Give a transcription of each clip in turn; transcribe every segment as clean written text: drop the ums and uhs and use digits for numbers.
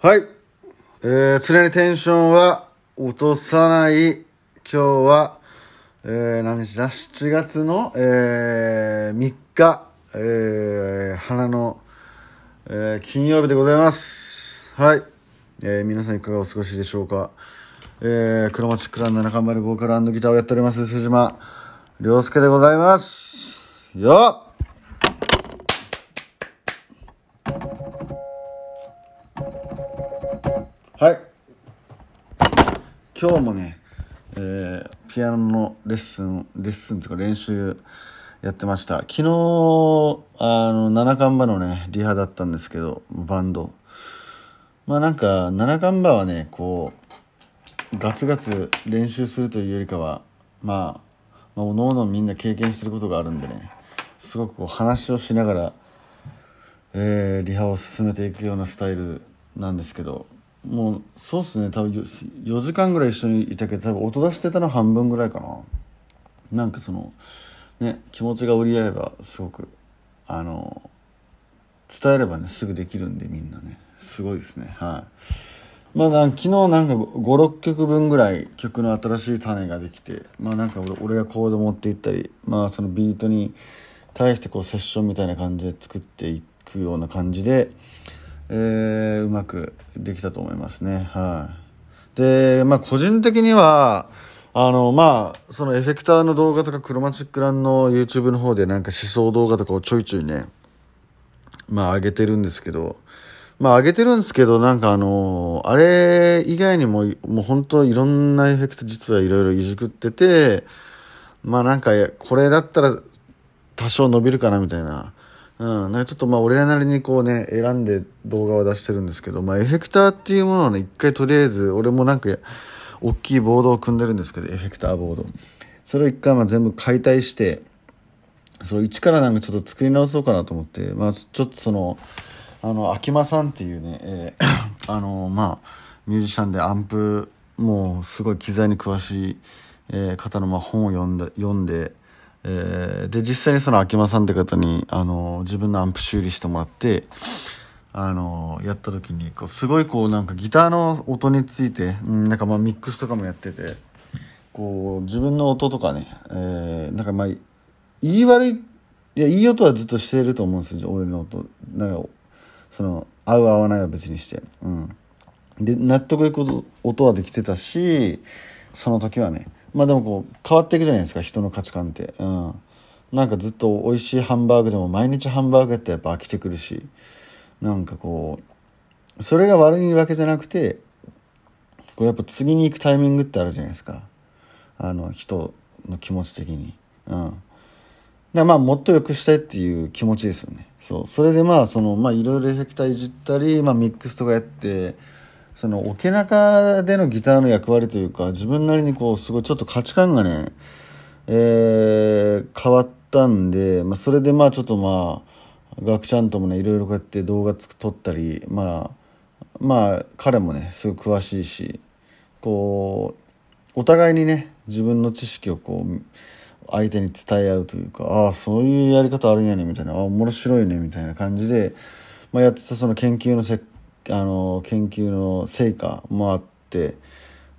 はい、常にテンションは落とさない。今日は、何日だ、7月の、3日、花の、金曜日でございます。はい、皆さんいかがお過ごしでしょうか。クロマチックラン7冠までボーカル&ギターをやっております鈴島亮介でございます。よっはい、今日もね、ピアノのレッスンとか練習やってました。昨日七冠馬のねリハだったんですけど、バンドなんか七冠馬はねこうガツガツ練習するというよりかはおのおのみんな経験してることがあるんでね、すごくこう話をしながら、リハを進めていくようなスタイルなんですけど、もうそうっすね、多分4時間ぐらい一緒にいたけど、多分音出してたの半分ぐらいかな。なんかそのね、気持ちが折り合えばすごく伝えればねすぐできるんで、みんなねすごいですね。はい。昨日なんか5、6曲分ぐらい曲の新しい種ができて、なんか俺がコード持っていったり、そのビートに対してこうセッションみたいな感じで作っていくような感じで。うまくできたと思いますね。はい。で、個人的にはそのエフェクターの動画とかクロマチックランの YouTube の方でなんか思想動画とかをちょいちょいね上げてるんですけど、なんかあれ以外にももう本当いろんなエフェクト実はいろいろいじくってて、なんかこれだったら多少伸びるかなみたいな。なんかちょっと俺らなりにこうね選んで動画は出してるんですけど、エフェクターっていうものをね一回とりあえず俺もなんか大きいボードを組んでるんですけど、エフェクターボード、それを一回全部解体して、そう一からなんかちょっと作り直そうかなと思って、ちょっとその秋間さんっていうね、ミュージシャンでアンプもうすごい機材に詳しい、方の本を読んで。で実際にその秋間さんって方に自分のアンプ修理してもらってやった時にこうすごいこうなんかギターの音についてなんかミックスとかもやってて、こう自分の音とかね、なんかいい音はずっとしてると思うんですよ、俺の音なんかその合う合わないは別にして、で納得いく音はできてたし、その時はねでもこう変わっていくじゃないですか、人の価値観って、なんかずっと美味しいハンバーグでも毎日ハンバーグってやっぱ飽きてくるし、なんかこうそれが悪いわけじゃなくて、これやっぱ次に行くタイミングってあるじゃないですか、人の気持ち的に、だからもっと良くしたいっていう気持ちですよね。そう、それでいろいろエフェクターいじったり、ミックスとかやって、そのオケ中でのギターの役割というか、自分なりにこうすごいちょっと価値観がね、変わったんで、それでちょっとガクちゃんともねいろいろこうやって動画撮ったり、彼もねすごい詳しいし、こうお互いにね自分の知識をこう相手に伝え合うというか、そういうやり方あるんやねみたいな、面白いねみたいな感じで、やってたその研究の成果もあって、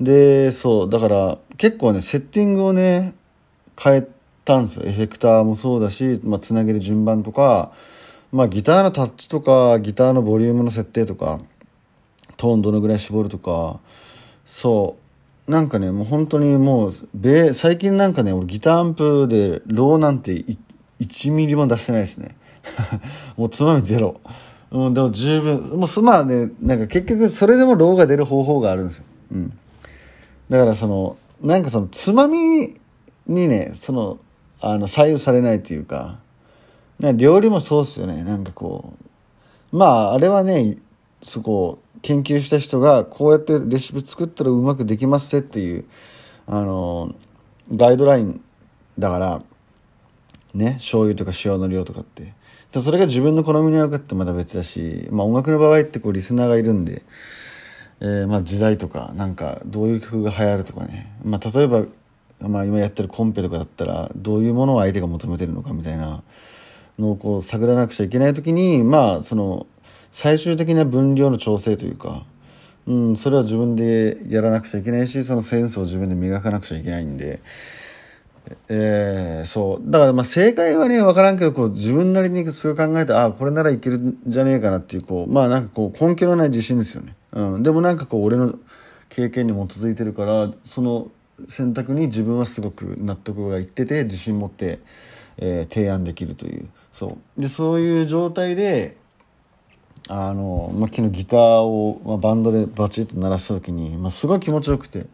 でそうだから結構ねセッティングをね変えたんですよ。エフェクターもそうだし、つなげる順番とか、ギターのタッチとか、ギターのボリュームの設定とか、トーンどのぐらい絞るとか、そうなんかねもう本当にもう最近なんかね俺ギターアンプでローなんて1ミリも出してないですねもうつまみゼロ。でも十分もうなんか結局それでもローが出る方法があるんですよ、だからなんかそのつまみにね左右されないというか、料理もそうですよね。なんかこうあれはねそこ研究した人がこうやってレシピ作ったらうまくできますっていうガイドラインだからね、醤油とか塩の量とかってそれが自分の好みに合うかってまだ別だし、音楽の場合ってこうリスナーがいるんで、時代とかなんかどういう曲が流行るとかね、例えば、今やってるコンペとかだったらどういうものを相手が求めてるのかみたいなのをこう探らなくちゃいけない時に、その最終的な分量の調整というか、それは自分でやらなくちゃいけないし、そのセンスを自分で磨かなくちゃいけないんで、そうだから、まあ正解はね分からんけど、こう自分なりにすごい考えて、ああこれならいけるんじゃねえかなっていう、こうまあなんかこう根拠のない自信ですよね。でもなんかこう俺の経験に基づいてるから、その選択に自分はすごく納得がいってて、自信持って、提案できるという、そういう状態で、昨日ギターを、バンドでバチッと鳴らした時に、すごい気持ちよくて、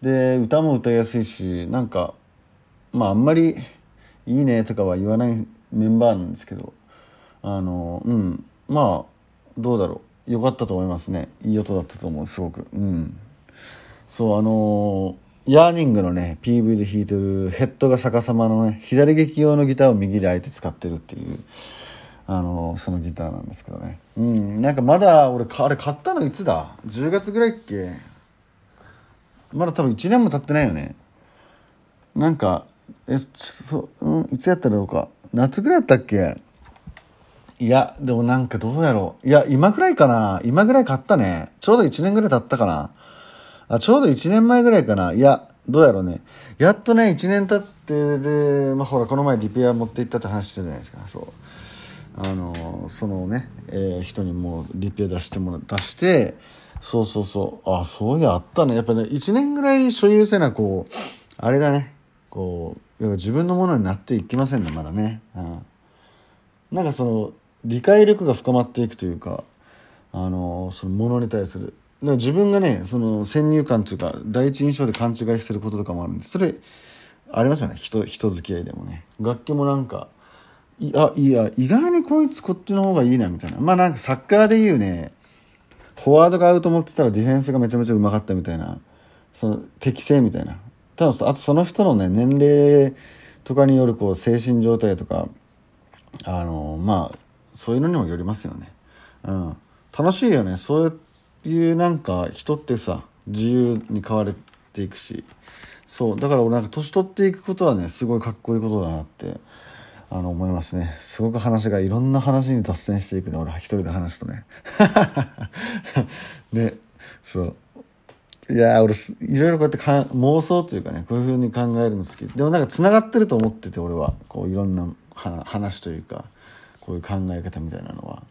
で歌も歌いやすいし、なんかあんまりいいねとかは言わないメンバーなんですけど、どうだろう、良かったと思いますね。いい音だったと思う、すごく。ヤーニングのね PV で弾いてるヘッドが逆さまのね、左利き用のギターを右であえて使ってるっていう、そのギターなんですけどね。なんかまだ俺あれ買ったのいつだ、10月ぐらいっけ、まだ多分1年も経ってないよね。なんかいつやったろうか、夏ぐらいだったっけ。いやでもなんかどうやろう、いや今ぐらいかな、今ぐらい買ったね。ちょうど1年ぐらい経ったかな、ちょうど1年前ぐらいかな。いやどうやろうね、やっとね1年経って、で、ほらこの前リペア持って行ったって話したじゃないですか。そのね、人にもうリペア出して、あ、そういやあったね。やっぱね1年ぐらい所有せな、こうあれだね、こうやっぱ自分のものになっていきませんね、まだね。なんかその理解力が深まっていくというか、そのものに対する自分がね、その先入観というか第一印象で勘違いしてることとかもあるんです。それありますよね、人付き合いでもね。楽器もなんか、意外にこいつこっちの方がいいなみたいな、なんかサッカーでいうね、フォワードが合うと思ってたらディフェンスがめちゃめちゃうまかったみたいな、その適性みたいな。多分あとその人のね年齢とかによるこう精神状態とか、そういうのにもよりますよね。楽しいよね、そういうなんか人ってさ、自由に変われていくし、だから俺なんか年取っていくことはね、すごいかっこいいことだなって思いますね。すごく話がいろんな話に脱線していくね、俺は一人で話すとね。で、いや俺いろいろこうやって妄想というかね、こういう風に考えるの好きでも、なんかつながってると思ってて、俺はこういろんな話というか、こういう考え方みたいなのは、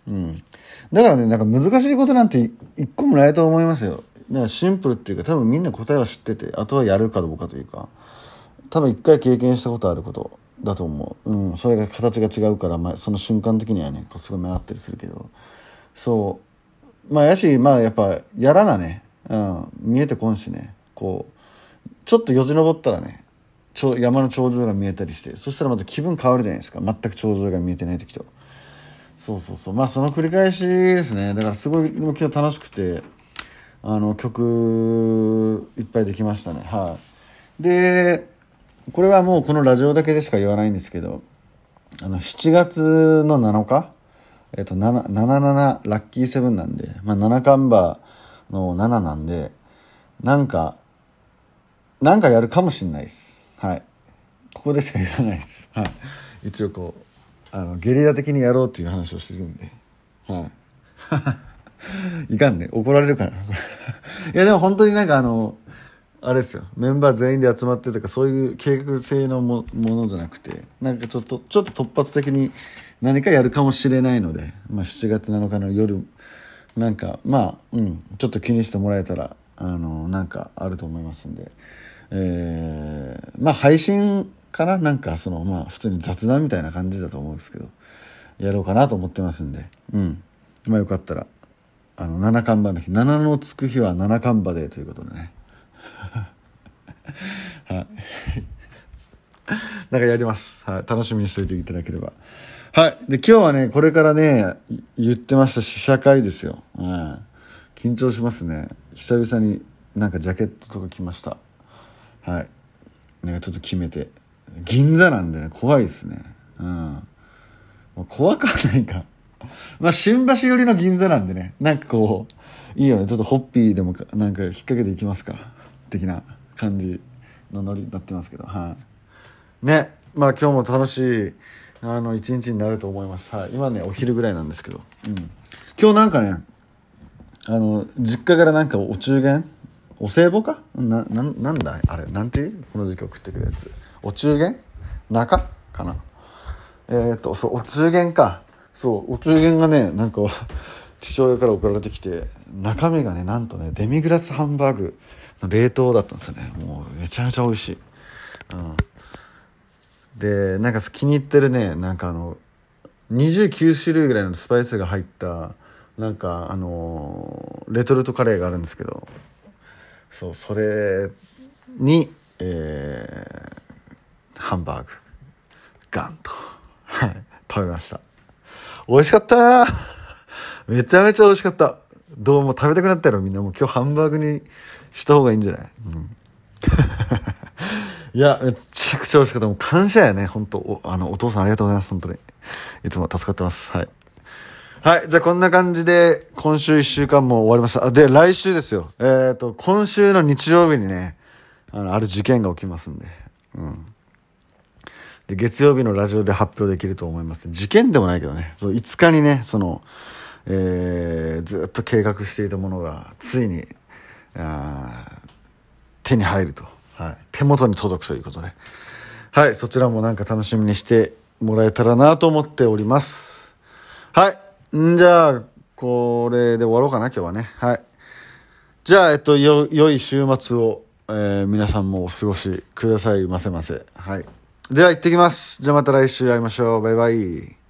だからね、なんか難しいことなんて一個もないと思いますよ。なんかシンプルっていうか、多分みんな答えは知ってて、あとはやるかどうかというか、多分一回経験したことあることだと思う。それが形が違うから、その瞬間的にはね、こうすごい迷ったりするけど、やし、やっぱやらなね、見えてこんしね、こうちょっとよじ登ったらね、山の頂上が見えたりして、そしたらまた気分変わるじゃないですか、全く頂上が見えてない時と。その繰り返しですね。だからすごい今日楽しくて、曲いっぱいできましたね。でこれはもうこのラジオだけでしか言わないんですけど、7月の7日、77ラッキーセブンなんで、7冠馬の7なんで、なんかやるかもしれないです。ここでしか言わないです。一応こうゲリラ的にやろうっていう話をしてるんで、いかんね、怒られるから。いやでも本当になんかあれですよ、メンバー全員で集まってとか、そういう計画性のものじゃなくて、なんかちょっと突発的に何かやるかもしれないので、7月7日の夜、なんかちょっと気にしてもらえたら、なんかあると思いますんで、配信かな、なんか普通に雑談みたいな感じだと思うんですけど、やろうかなと思ってますんで、よかったら七冠馬の日、7のつく日は七冠馬デーということでね。なんかやります、楽しみにしておいていただければ。で今日はね、これからね言ってました試写会ですよ。緊張しますね、久々に。なんかジャケットとか着ました。なんかちょっと決めて、銀座なんでね、怖いですね。怖くはないか。新橋寄りの銀座なんでね、なんかこういいよね、ちょっとホッピーでもなんか引っ掛けていきますか的な感じのノリになってますけど、ね、今日も楽しい一日になると思います。今ねお昼ぐらいなんですけど。今日なんかね、実家からなんかお中元、お歳暮かなんだあれ、なんていうこの時期送ってくるやつ、お中元中かな、そう、お中元か、そう、お中元がね、なんか父親から送られてきて、中身がね、なんとね、デミグラスハンバーグの冷凍だったんですよね。もうめちゃめちゃ美味しい、うん、でなんか気に入ってるね、なんか29種類ぐらいのスパイスが入った、なんかレトルトカレーがあるんですけど、そう、それに、ハンバーグガンと食べました。美味しかっためちゃめちゃ美味しかった。どうも食べたくなったやろみんな。もう今日ハンバーグにした方がいいんじゃない、うん、いやめちゃくちゃ美味しかった。もう感謝やね、本当。 お父さんありがとうございます。本当にいつも助かってます。はい、はい、じゃあこんな感じで今週1週間も終わりました。で来週ですよ、今週の日曜日にね、ある事件が起きますんで、うん、で月曜日のラジオで発表できると思います。事件でもないけどね、そう、5日にね、その、ずっと計画していたものがついに手に入ると、はい、手元に届くということで、はい、そちらもなんか楽しみにしてもらえたらなと思っております。はい、じゃあこれで終わろうかな今日はね。はい、じゃあ良い週末を、皆さんもお過ごしくださいませ。はい、では行ってきます。じゃあまた来週会いましょう。バイバイ。